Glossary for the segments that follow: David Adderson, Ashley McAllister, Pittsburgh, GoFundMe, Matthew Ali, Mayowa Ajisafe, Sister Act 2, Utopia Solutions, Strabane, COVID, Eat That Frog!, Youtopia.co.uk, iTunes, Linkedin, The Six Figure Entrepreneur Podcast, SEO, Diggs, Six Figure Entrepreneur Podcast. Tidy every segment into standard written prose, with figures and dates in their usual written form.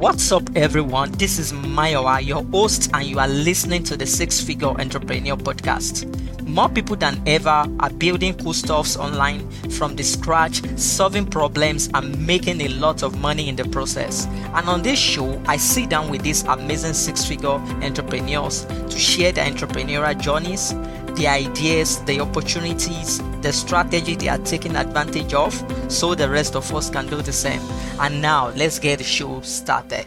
What's up, everyone? This is Mayowa, your host, and you are listening to the Six Figure Entrepreneur Podcast. More people than ever are building cool stuffs online from the scratch, solving problems, and making a lot of money in the process. And on this show, I sit down with these amazing six-figure entrepreneurs to share their entrepreneurial journeys, the ideas, the opportunities, the strategy they are taking advantage of, so the rest of us can do the same. And now let's get the show started.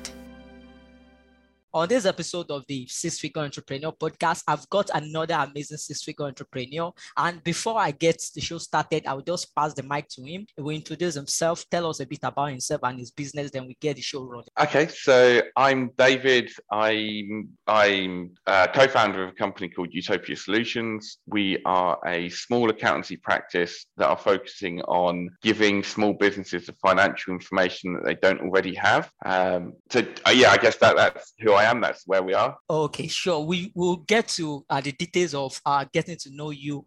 On this episode of the Six Figure Entrepreneur Podcast, I've got another amazing Six Figure Entrepreneur. And before I get the show started, I will just pass the mic to him. He will introduce himself, tell us a bit about himself and his business, then we get the show running. Okay, so I'm David. I'm a co-founder of a company called Utopia Solutions. We are a small accountancy practice that are focusing on giving small businesses the financial information that they don't already have. I guess that's who I am. That's where we are. Okay, sure. We will get to the details of getting to know you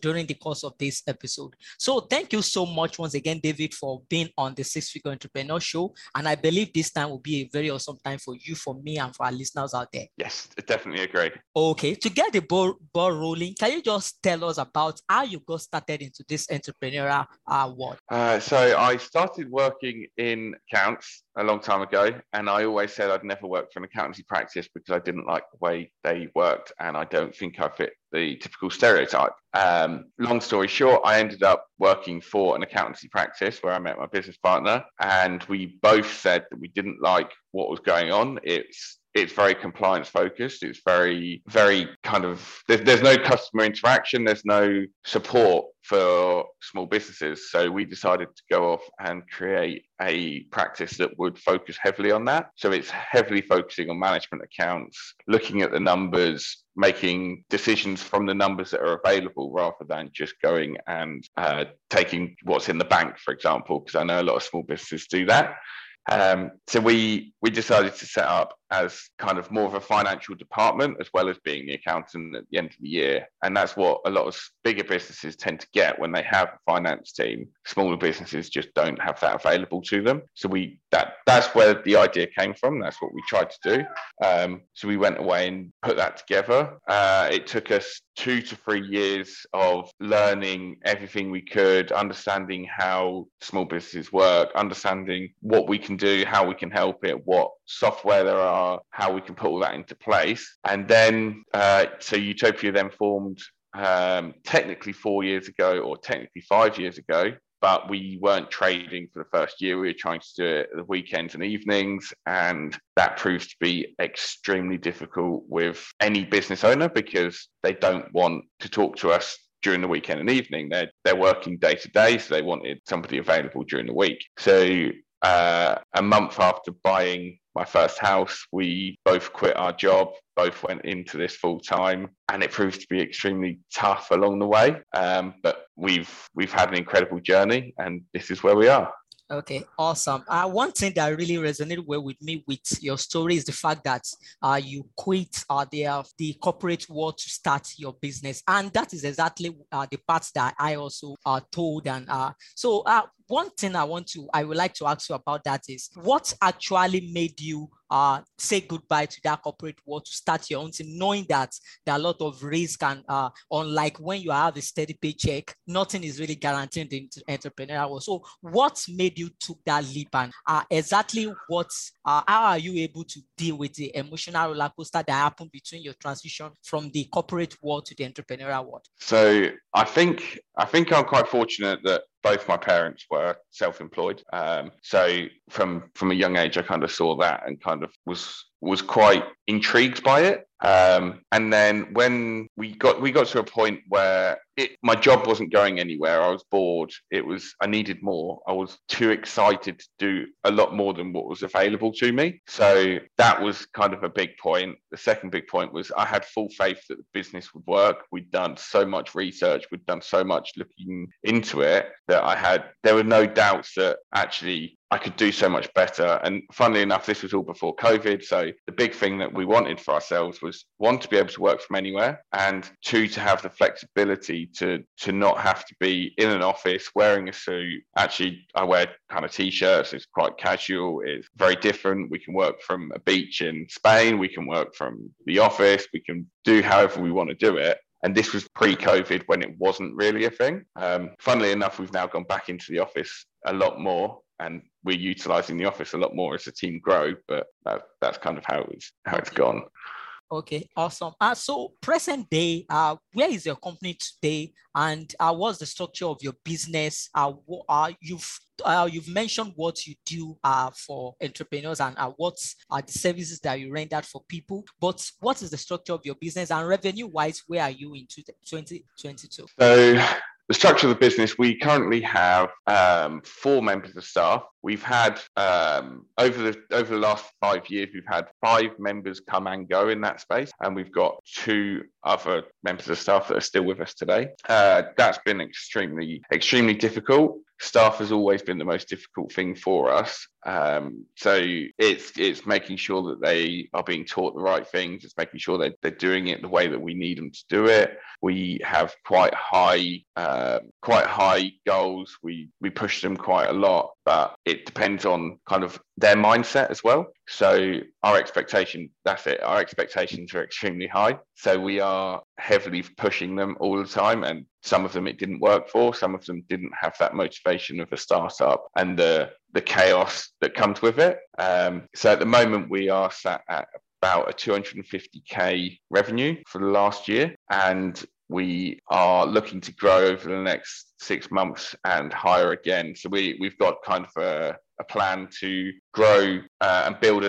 during the course of this episode. So thank you so much once again, David, for being on the Six Figure Entrepreneur Show. And I believe this time will be a very awesome time for you, for me, and for our listeners out there. Yes, I definitely agree. Okay, to get the ball rolling, can you just tell us about how you got started into this entrepreneurial world? So I started working in accounts a long time ago, and I always said I'd never worked for an accountancy practice because I didn't like the way they worked, and I don't think I fit the typical stereotype. Long story short, I ended up working for an accountancy practice where I met my business partner, and we both said that we didn't like what was going on. It's very compliance focused. It's very, very kind of, there's no customer interaction. There's no support for small businesses. So we decided to go off and create a practice that would focus heavily on that. So it's heavily focusing on management accounts, looking at the numbers, making decisions from the numbers that are available rather than just going and taking what's in the bank, for example, because I know a lot of small businesses do that. So we decided to set up as kind of more of a financial department as well as being the accountant at the end of the year. And that's what a lot of bigger businesses tend to get when they have a finance team. Smaller businesses just don't have that available to them. So that's where the idea came from. That's what we tried to do. So we went away and put that together. It took us 2 to 3 years of learning everything we could, understanding how small businesses work, understanding what we can do, how we can help it, what software there are, how we can put all that into place. And then so Utopia then formed technically 4 years ago, or technically 5 years ago, but we weren't trading for the first year. We were trying to do it at the weekends and evenings, and that proved to be extremely difficult with any business owner because they don't want to talk to us during the weekend and evening. They're working day to day, so they wanted somebody available during the week. So a month after buying my first house, we both quit our job, both went into this full time, and it proved to be extremely tough along the way. But we've had an incredible journey, and this is where we are. Okay, awesome. One thing that really resonated well with me with your story is the fact that you quit the corporate world to start your business. And that is exactly the part that I also told. And one thing I would like to ask you about that is, what actually made you say goodbye to that corporate world to start your own thing, knowing that there are a lot of risk, and unlike when you have a steady paycheck, nothing is really guaranteed in the entrepreneurial world. So what made you took that leap, and how are you able to deal with the emotional roller coaster that happened between your transition from the corporate world to the entrepreneurial world? So I think I'm quite fortunate that both my parents were self-employed. So from a young age, I kind of saw that and kind of was quite intrigued by it. And then when we got to a point where my job wasn't going anywhere, I was bored. I needed more. I was too excited to do a lot more than what was available to me. So that was kind of a big point. The second big point was I had full faith that the business would work. We'd done so much research. We'd done so much looking into it that there were no doubts that actually I could do so much better. And funnily enough, this was all before COVID. So the big thing that we wanted for ourselves was, one, to be able to work from anywhere, and two, to have the flexibility to not have to be in an office wearing a suit. Actually, I wear kind of t-shirts. It's quite casual. It's very different. We can work from a beach in Spain. We can work from the office. We can do however we want to do it. And this was pre-COVID, when it wasn't really a thing. Funnily enough, we've now gone back into the office a lot more, and we're utilizing the office a lot more as the team grow, but that's kind of how it's gone. Okay, awesome. So present day, where is your company today, and what's the structure of your business? You've mentioned what you do for entrepreneurs, and what are the services that you rendered for people. But what is the structure of your business, and revenue-wise, where are you in 2022? So the structure of the business, we currently have 4 members of staff. We've had, over the last 5 years, we've had 5 members come and go in that space. And we've got 2 other members of staff that are still with us today. That's been extremely, extremely difficult. Staff has always been the most difficult thing for us. So it's making sure that they are being taught the right things. It's making sure that they're doing it the way that we need them to do it. We have quite high goals. We push them quite a lot, but it depends on kind of their mindset as well. So our expectations are extremely high. So we are heavily pushing them all the time. And some of them it didn't work for, some of them didn't have that motivation of a startup and the chaos that comes with it. So at the moment we are sat at about a 250k revenue for the last year, and we are looking to grow over the next 6 months and higher again. So we've got kind of a plan to grow and build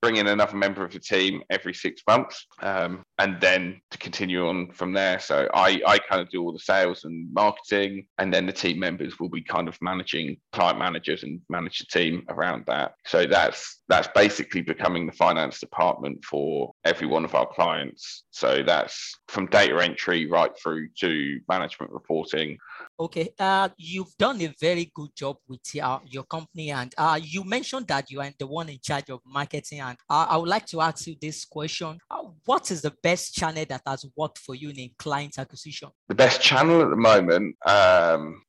bring in another member of the team every 6 months, and then to continue on from there. So I kind of do all the sales and marketing, and then the team members will be kind of managing client managers and manage the team around that. So that's basically becoming the finance department for every one of our clients. So that's from data entry right through to management reporting. Okay, you've done a very good job with your company, and you mentioned that you are the one in charge of marketing. And I would like to ask you this question: what is the best channel that has worked for you in client acquisition? The best channel at the moment,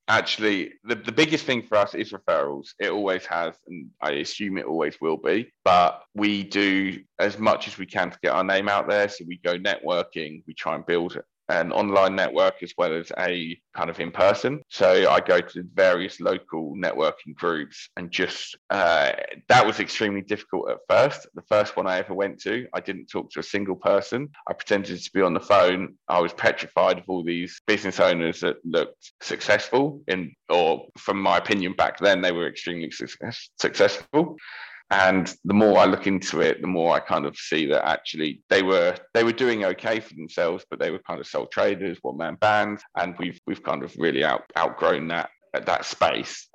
actually, the biggest thing for us is referrals. It always has, and I assume it always will be. But we do as much as we can to get our name out there. So we go networking. We try and build an online network as well as a kind of in-person. So I go to various local networking groups, and just that was extremely difficult at first. The first one I ever went to, I didn't talk to a single person. I pretended to be on the phone. I was petrified of all these business owners that looked successful, or from my opinion back then, they were extremely successful. And the more I look into it, the more I kind of see that actually they were doing okay for themselves, but they were kind of sole traders, one-man bands, and we've kind of really outgrown that space.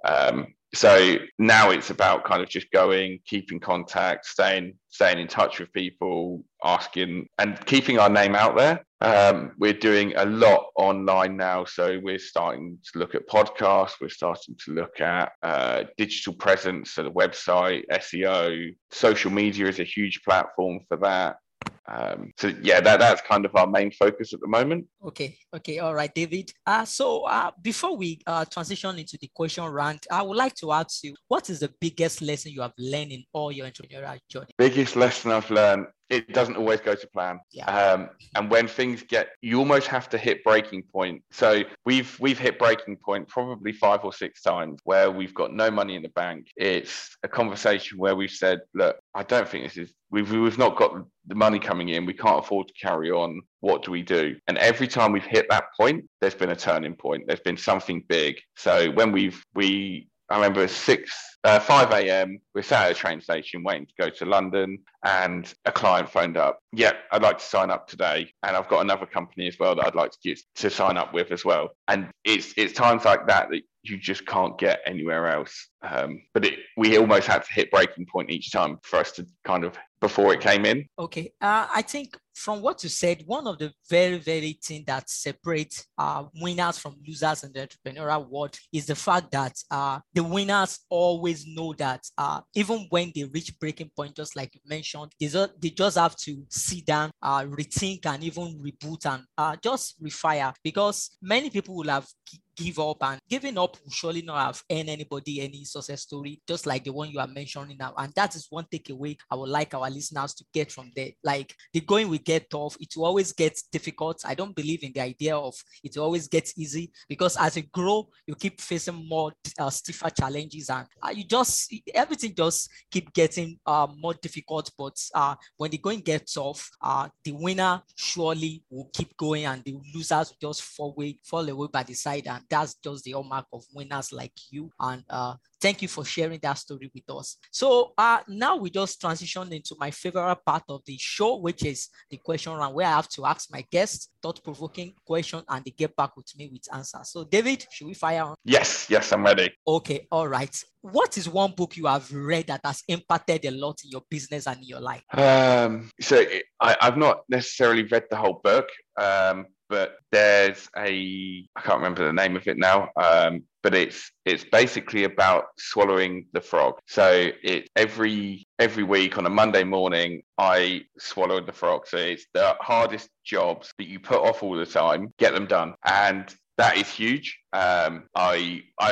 So now it's about kind of just going, keeping contact, staying in touch with people, asking and keeping our name out there. We're doing a lot online now. So we're starting to look at podcasts. We're starting to look at digital presence, so the website, SEO, social media is a huge platform for that. So yeah, that's kind of our main focus at the moment. Okay, all right, David. So before we transition into the question round, I would like to ask you, what is the biggest lesson you have learned in all your entrepreneurial journey? Biggest lesson I've learned: it doesn't always go to plan. Yeah. And when things you almost have to hit breaking point. So we've hit breaking point probably 5 or 6 times where we've got no money in the bank. It's a conversation where we've said, look, I don't think this is, we've not got the money coming in. We can't afford to carry on. What do we do? And every time we've hit that point, there's been a turning point. There's been something big. So when I remember 5 a.m., we're sat at a train station waiting to go to London, and a client phoned up. Yeah, I'd like to sign up today. And I've got another company as well that I'd like to get to sign up with as well. And it's times like that you just can't get anywhere else. But we almost had to hit breaking point each time for us to kind of before it came in? Okay. I think from what you said, one of the very, very thing that separates winners from losers in the entrepreneurial world is the fact that the winners always know that even when they reach breaking point, just like you mentioned, they just have to sit down, rethink, and even reboot and just refire, because many people will have give up, and giving up will surely not have earned anybody any success story, just like the one you are mentioning now. And that is one takeaway I would like our listeners to get from there. Like, the going will get tough. It will always get difficult. I don't believe in the idea of it will always get easy, because as you grow, you keep facing more stiffer challenges, and everything just keep getting more difficult. But when the going gets tough, the winner surely will keep going, and the losers will just fall away by the side. And that's just the hallmark of winners like you. And thank you for sharing that story with us. So now we just transition into my favorite part of the show, which is the question round, where I have to ask my guests thought-provoking question and they get back with me with answers. So David, should we fire on? Yes, I'm ready. Okay, all right. What is one book you have read that has impacted a lot in your business and in your life? So I've not necessarily read the whole book, but there's I can't remember the name of it now, but it's basically about swallowing the frog. So it's every week on a Monday morning, I swallowed the frog. So it's the hardest jobs that you put off all the time, get them done. And that is huge. I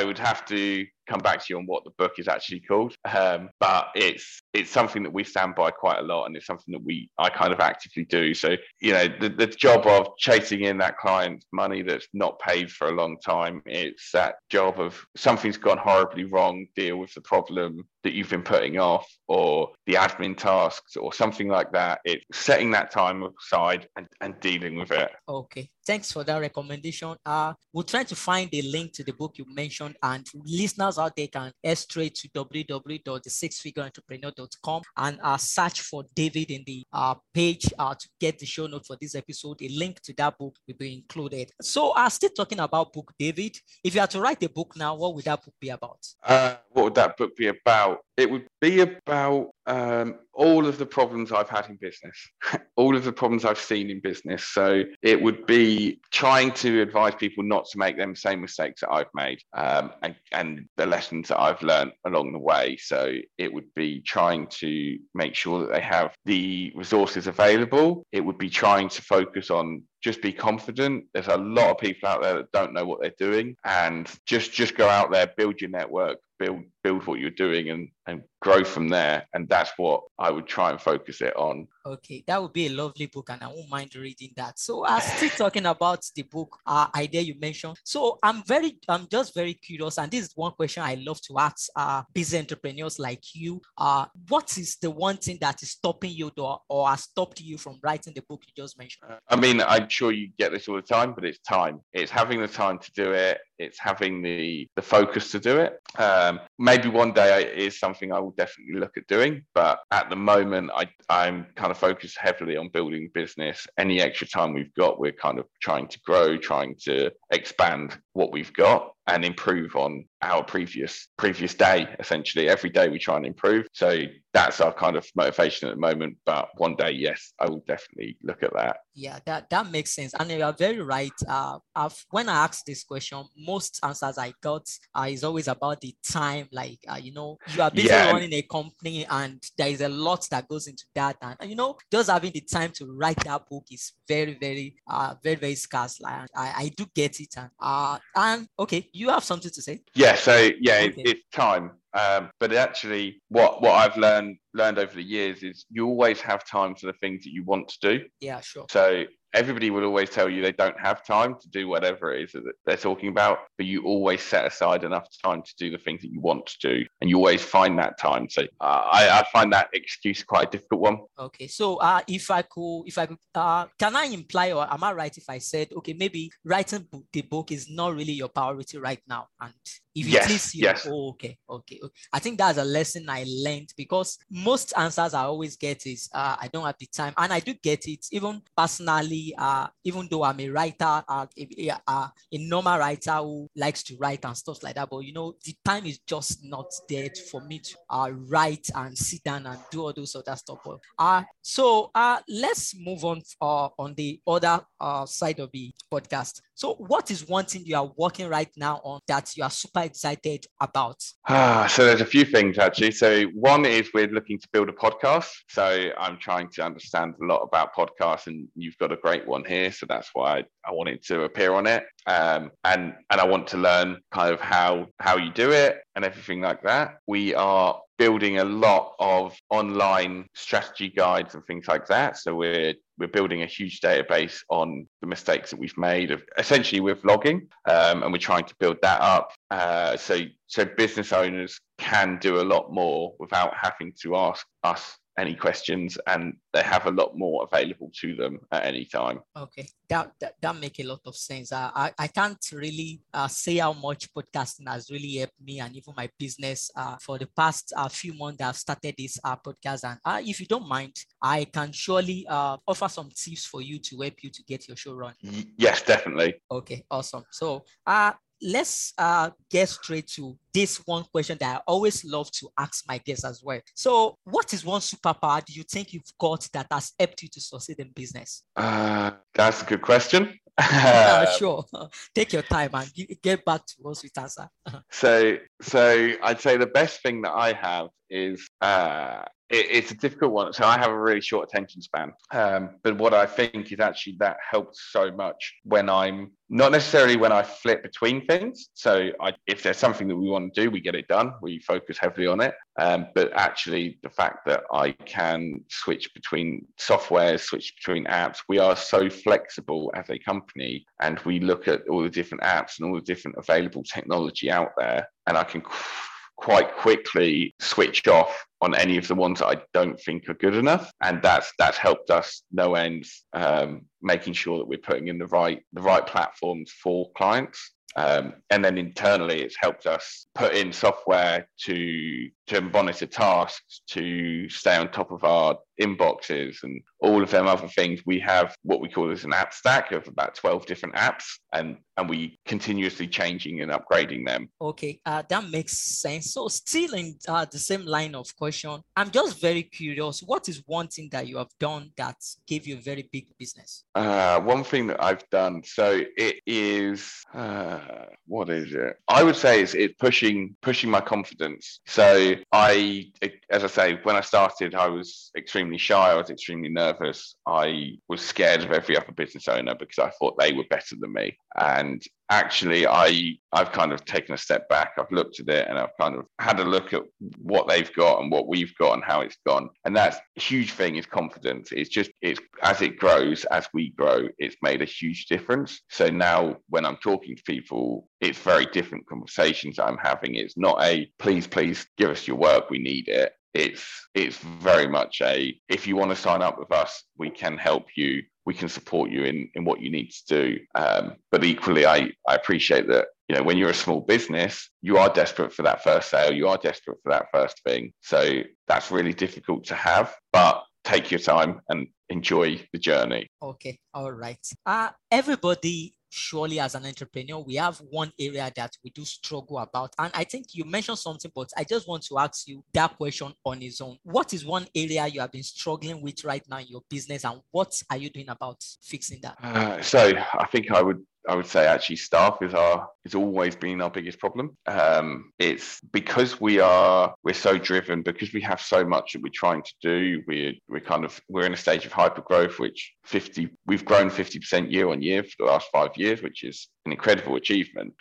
would have to come back to you on what the book is actually called, but it's something that we stand by quite a lot, and it's something that I kind of actively do. So, you know, the job of chasing in that client's money that's not paid for a long time, it's that job of something's gone horribly wrong, deal with the problem that you've been putting off, or the admin tasks or something like that. It's setting that time aside and dealing with it. Okay, thanks for that recommendation. We'll try to find a link to the book you mentioned, and listeners out there can head straight to www.thesixfigureentrepreneur.com and search for David in the page to get the show note for this episode. A link to that book will be included. So still talking about book, David, if you had to write a book now, what would that book be about? What would that book be about? It would be about all of the problems I've had in business, all of the problems I've seen in business. So it would be trying to advise people not to make them same mistakes that I've made, and the lessons that I've learned along the way. So it would be trying to make sure that they have the resources available. It would be trying to focus on just be confident. There's a lot of people out there that don't know what they're doing, and just go out there, build your network, build what you're doing, and grow from there. And that's what I would try and focus it on. Okay, that would be a lovely book, and I won't mind reading that. So still talking about the book idea you mentioned. So I'm just very curious, and this is one question I love to ask busy entrepreneurs like you. What is the one thing that is stopping you or has stopped you from writing the book you just mentioned? I mean, I'm sure you get this all the time, but it's time. It's having the time to do it. It's having the focus to do it. Maybe one day it is something I will definitely look at doing, but at the moment I'm kind of focused heavily on building business. Any extra time we've got, we're kind of trying to grow, trying to expand what we've got and improve on our previous day. Essentially, every day we try and improve. So that's our kind of motivation at the moment. But one day, yes, I will definitely look at that. Yeah, that makes sense. And you are very right. When I asked this question, most answers I got is always about the time. Like, you are busy running a company, and there is a lot that goes into that. And, just having the time to write that book is very, very, very, very scarce. Like, I do get it. And okay, you have something to say? Yeah. So yeah, okay. It's time. But actually, what I've learned over the years is you always have time for the things that you want to do. Yeah, sure. So everybody will always tell you they don't have time to do whatever it is that they're talking about, but you always set aside enough time to do the things that you want to do, and you always find that time. So I find that excuse quite a difficult one. Okay, so if I could, can I imply, or am I right if I said, okay, maybe writing the book is not really your priority right now, and If it is you, okay. I think that's a lesson I learned, because most answers I always get is, I don't have the time. And I do get it, even personally, even though I'm a writer, a normal writer who likes to write and stuff like that. But, you know, the time is just not there for me to write and sit down and do all those other stuff. So let's move on the other side of the podcast. So what is one thing you are working right now on that you are super excited about? So there's a few things, actually. So one is we're looking to build a podcast. So I'm trying to understand a lot about podcasts, and you've got a great one here. So that's why I wanted to appear on it. And I want to learn kind of how you do it and everything like that. We are building a lot of online strategy guides and things like that. So we're building a huge database on the mistakes that we've made of essentially with vlogging, and we're trying to build that up. So business owners can do a lot more without having to ask us any questions, and they have a lot more available to them at any time. Okay, that makes a lot of sense. I can't really say how much podcasting has really helped me and even my business. For the past few months, I've started this podcast, and if you don't mind, I can surely offer some tips for you to help you to get your show run. Yes, definitely. Okay, awesome. So, let's get straight to this one question that I always love to ask my guests as well. So what is one superpower do you think you've got that has helped you to succeed in business? That's a good question. Sure. Take your time and get back to us with answer. So I'd say the best thing that I have is it's a difficult one. So I have a really short attention span. But what I think is actually that helps so much when I'm not necessarily when I flip between things. So if there's something that we want to do, we get it done. We focus heavily on it. But actually the fact that I can switch between software, switch between apps, we are so flexible as a company, and we look at all the different apps and all the different available technology out there. And I can quite quickly switch off on any of the ones that I don't think are good enough, and that's helped us no end, making sure that we're putting in the right platforms for clients. And then internally, it's helped us put in software to monitor tasks, to stay on top of our inboxes and all of them other things. We have what we call as an app stack of about 12 different apps, and we continuously changing and upgrading them. Okay, that makes sense. So still in the same line of question, I'm just very curious. What is one thing that you have done that gave you a very big business? One thing that I've done. So it is, what is it? I would say it's pushing my confidence. So as I say, when I started, I was extremely shy. I was extremely nervous. I was scared of every other business owner because I thought they were better than me. And actually, I've kind of taken a step back. I've looked at it and I've kind of had a look at what they've got and what we've got and how it's gone. And that's a huge thing is confidence. It's as it grows, as we grow, it's made a huge difference. So now when I'm talking to people, it's very different conversations I'm having. It's not a please give us your work, we need it. It's very much a, if you want to sign up with us, we can help you. We can support you in what you need to do. But equally, I appreciate that, you know, when you're a small business, you are desperate for that first sale. You are desperate for that first thing. So that's really difficult to have, but take your time and enjoy the journey. Okay. All right. Everybody, surely as an entrepreneur, we have one area that we do struggle about. And I think you mentioned something, but I just want to ask you that question on its own. What is one area you have been struggling with right now in your business, and what are you doing about fixing that? So I think I would say actually staff is always been our biggest problem. It's because we're so driven, because we have so much that we're trying to do. We're in a stage of hyper growth, which we've grown 50% year on year for the last 5 years, which is an incredible achievement,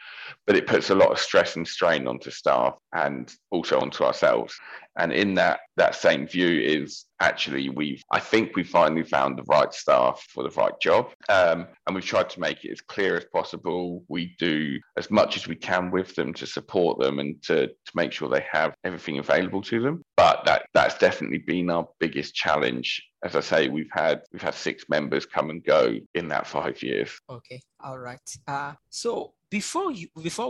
but it puts a lot of stress and strain onto staff and also onto ourselves. And in that same view is actually I think we finally found the right staff for the right job. And we've tried to make it as clear as possible. We do as much as we can with them to support them and to make sure they have everything available to them. But that's definitely been our biggest challenge. As I say, we've had 6 members come and go in that 5 years. Okay. All right. So Before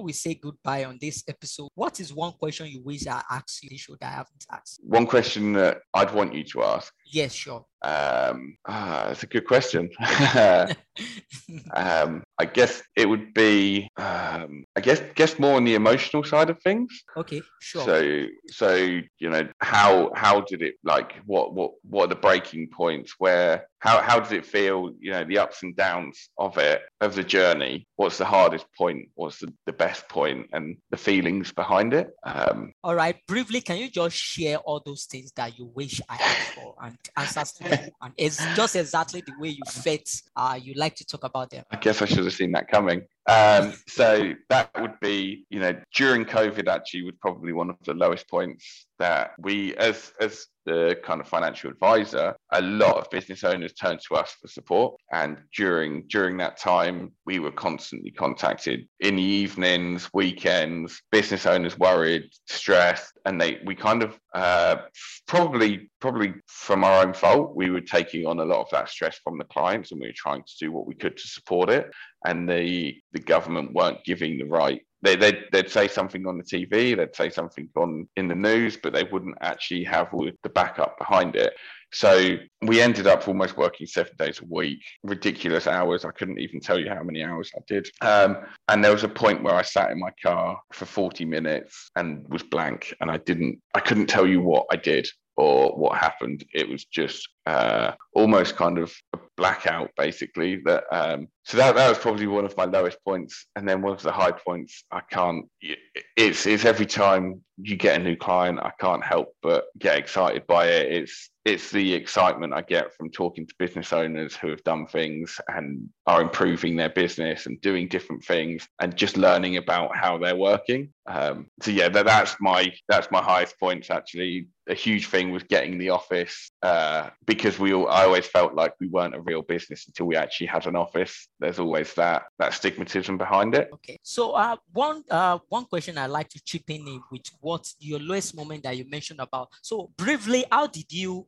we say goodbye on this episode, what is one question you wish I asked you that I haven't asked? One question that I'd want you to ask? Yes, sure. That's a good question. I guess it would be, I guess more on the emotional side of things. Okay, sure. So you know, how did it, like, what are the breaking points? Where how does it feel? You know, the ups and downs of it, of the journey. What's the hardest point? What's the best point? And the feelings behind it. All right, briefly, can you just share all those things that you wish I asked for? And answers to them, and it's just exactly the way you felt. You like to talk about them. I guess I should have seen that coming. So that would be, you know, during COVID actually was probably one of the lowest points that we, as the kind of financial advisor, a lot of business owners turned to us for support. And during that time, we were constantly contacted in the evenings, weekends, business owners worried, stressed, and we kind of probably from our own fault, we were taking on a lot of that stress from the clients, and we were trying to do what we could to support it. And the government weren't giving the right. They'd say something on the TV, they'd say something in the news, but they wouldn't actually have all the backup behind it. So we ended up almost working 7 days a week, ridiculous hours. I couldn't even tell you how many hours I did. And there was a point where I sat in my car for 40 minutes and was blank, and I couldn't tell you what I did or what happened. It was just almost kind of a blackout, basically. That so that was probably one of my lowest points. And then one of the high points, it's every time you get a new client, I can't help but get excited by it. It's the excitement I get from talking to business owners who have done things and are improving their business and doing different things and just learning about how they're working. So yeah, that's my highest points actually. A huge thing was getting the office, because I always felt like we weren't a real business until we actually had an office. There's always that stigmatism behind it. Okay, so one question I'd like to chip in with what's your lowest moment that you mentioned about. So briefly, how did you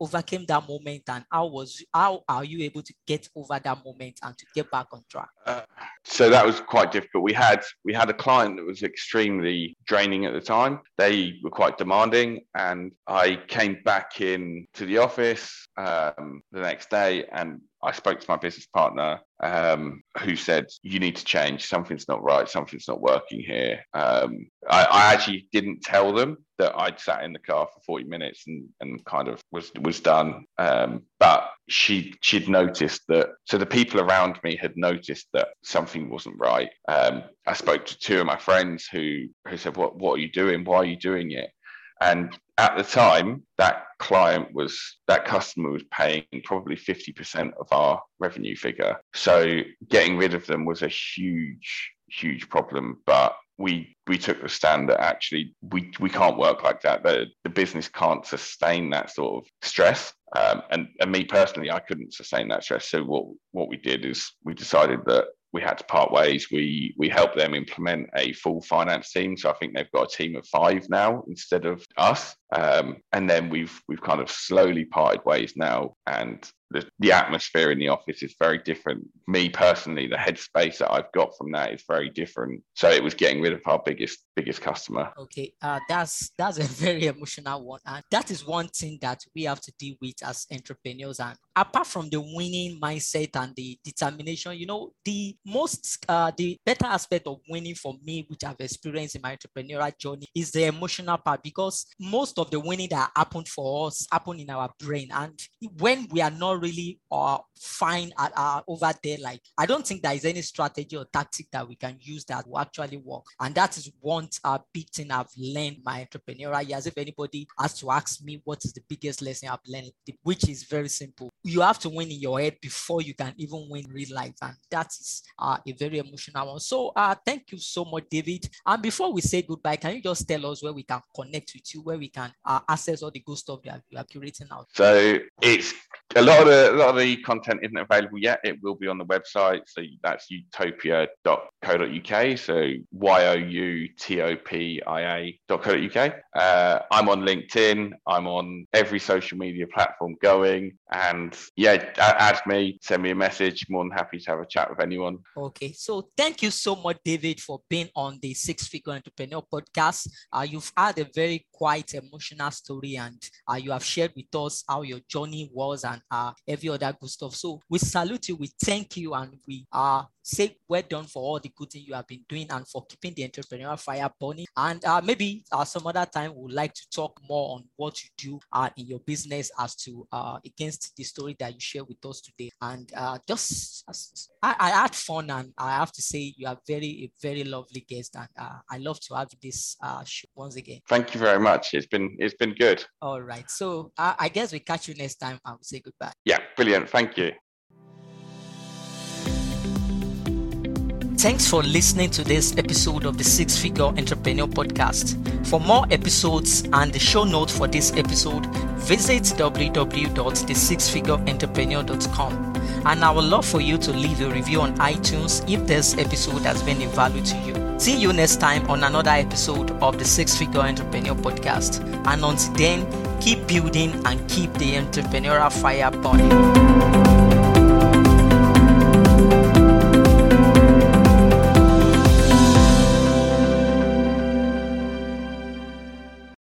overcome that moment, and how are you able to get over that moment and to get back on track? So that was quite difficult. We had a client that was extremely draining at the time. They were quite demanding, and I came back in to the office the next day, and I spoke to my business partner, who said, you need to change. Something's not right. Something's not working here. I actually didn't tell them that I'd sat in the car for 40 minutes and kind of was done. But she'd noticed that. So the people around me had noticed that something wasn't right. I spoke to two of my friends who said, what are you doing? Why are you doing it? And at the time, that customer was paying probably 50% of our revenue figure. So getting rid of them was a huge, huge problem. But we took the stand that actually we can't work like that. The business can't sustain that sort of stress. And me personally, I couldn't sustain that stress. So what we did is we decided that we had to part ways. We helped them implement a full finance team. So I think they've got a team of 5 now instead of us. And then we've kind of slowly parted ways now. And the atmosphere in the office is very different. Me personally, the headspace that I've got from that is very different. So it was getting rid of our biggest customer. Okay, that's a very emotional one, and that is one thing that we have to deal with as entrepreneurs. And apart from the winning mindset and the determination, you know, the better aspect of winning for me, which I've experienced in my entrepreneurial journey, is the emotional part, because most of the winning that happened for us happened in our brain, and when we are not really fine at over there, like, I don't think there is any strategy or tactic that we can use that will actually work. And that is one big thing I've learned my entrepreneurial years. If anybody has to ask me what is the biggest lesson I've learned, which is very simple, you have to win in your head before you can even win real life, and that is a very emotional one. So thank you so much, David. And before we say goodbye, can you just tell us where we can connect with you, where we can access all the good stuff that you are curating out? So it's A lot of the content isn't available yet. It will be on the website. So that's Utopia.co.uk. So Youtopia.co.uk. I'm on LinkedIn. I'm on every social media platform going. And yeah, add me, send me a message. More than happy to have a chat with anyone. Okay. So thank you so much, David, for being on the Six Figure Entrepreneur Podcast. You've had a very quite emotional story, and you have shared with us how your journey was and every other good stuff. So we salute you, we thank you, and we say well done for all the good things you have been doing and for keeping the entrepreneurial fire burning. And maybe some other time we'd like to talk more on what you do in your business as to against the story that you share with us today. And I had fun, and I have to say you are a very lovely guest, and I love to have this show once again. Thank you very much. It's been good. All right. So I guess we'll catch you next time and we'll say goodbye. Yeah, brilliant. Thank you. Thanks for listening to this episode of the Six Figure Entrepreneur Podcast. For more episodes and the show notes for this episode, visit www.thesixfigureentrepreneur.com. And I would love for you to leave a review on iTunes if this episode has been of value to you. See you next time on another episode of the Six Figure Entrepreneur Podcast. And until then, keep building and keep the entrepreneurial fire burning.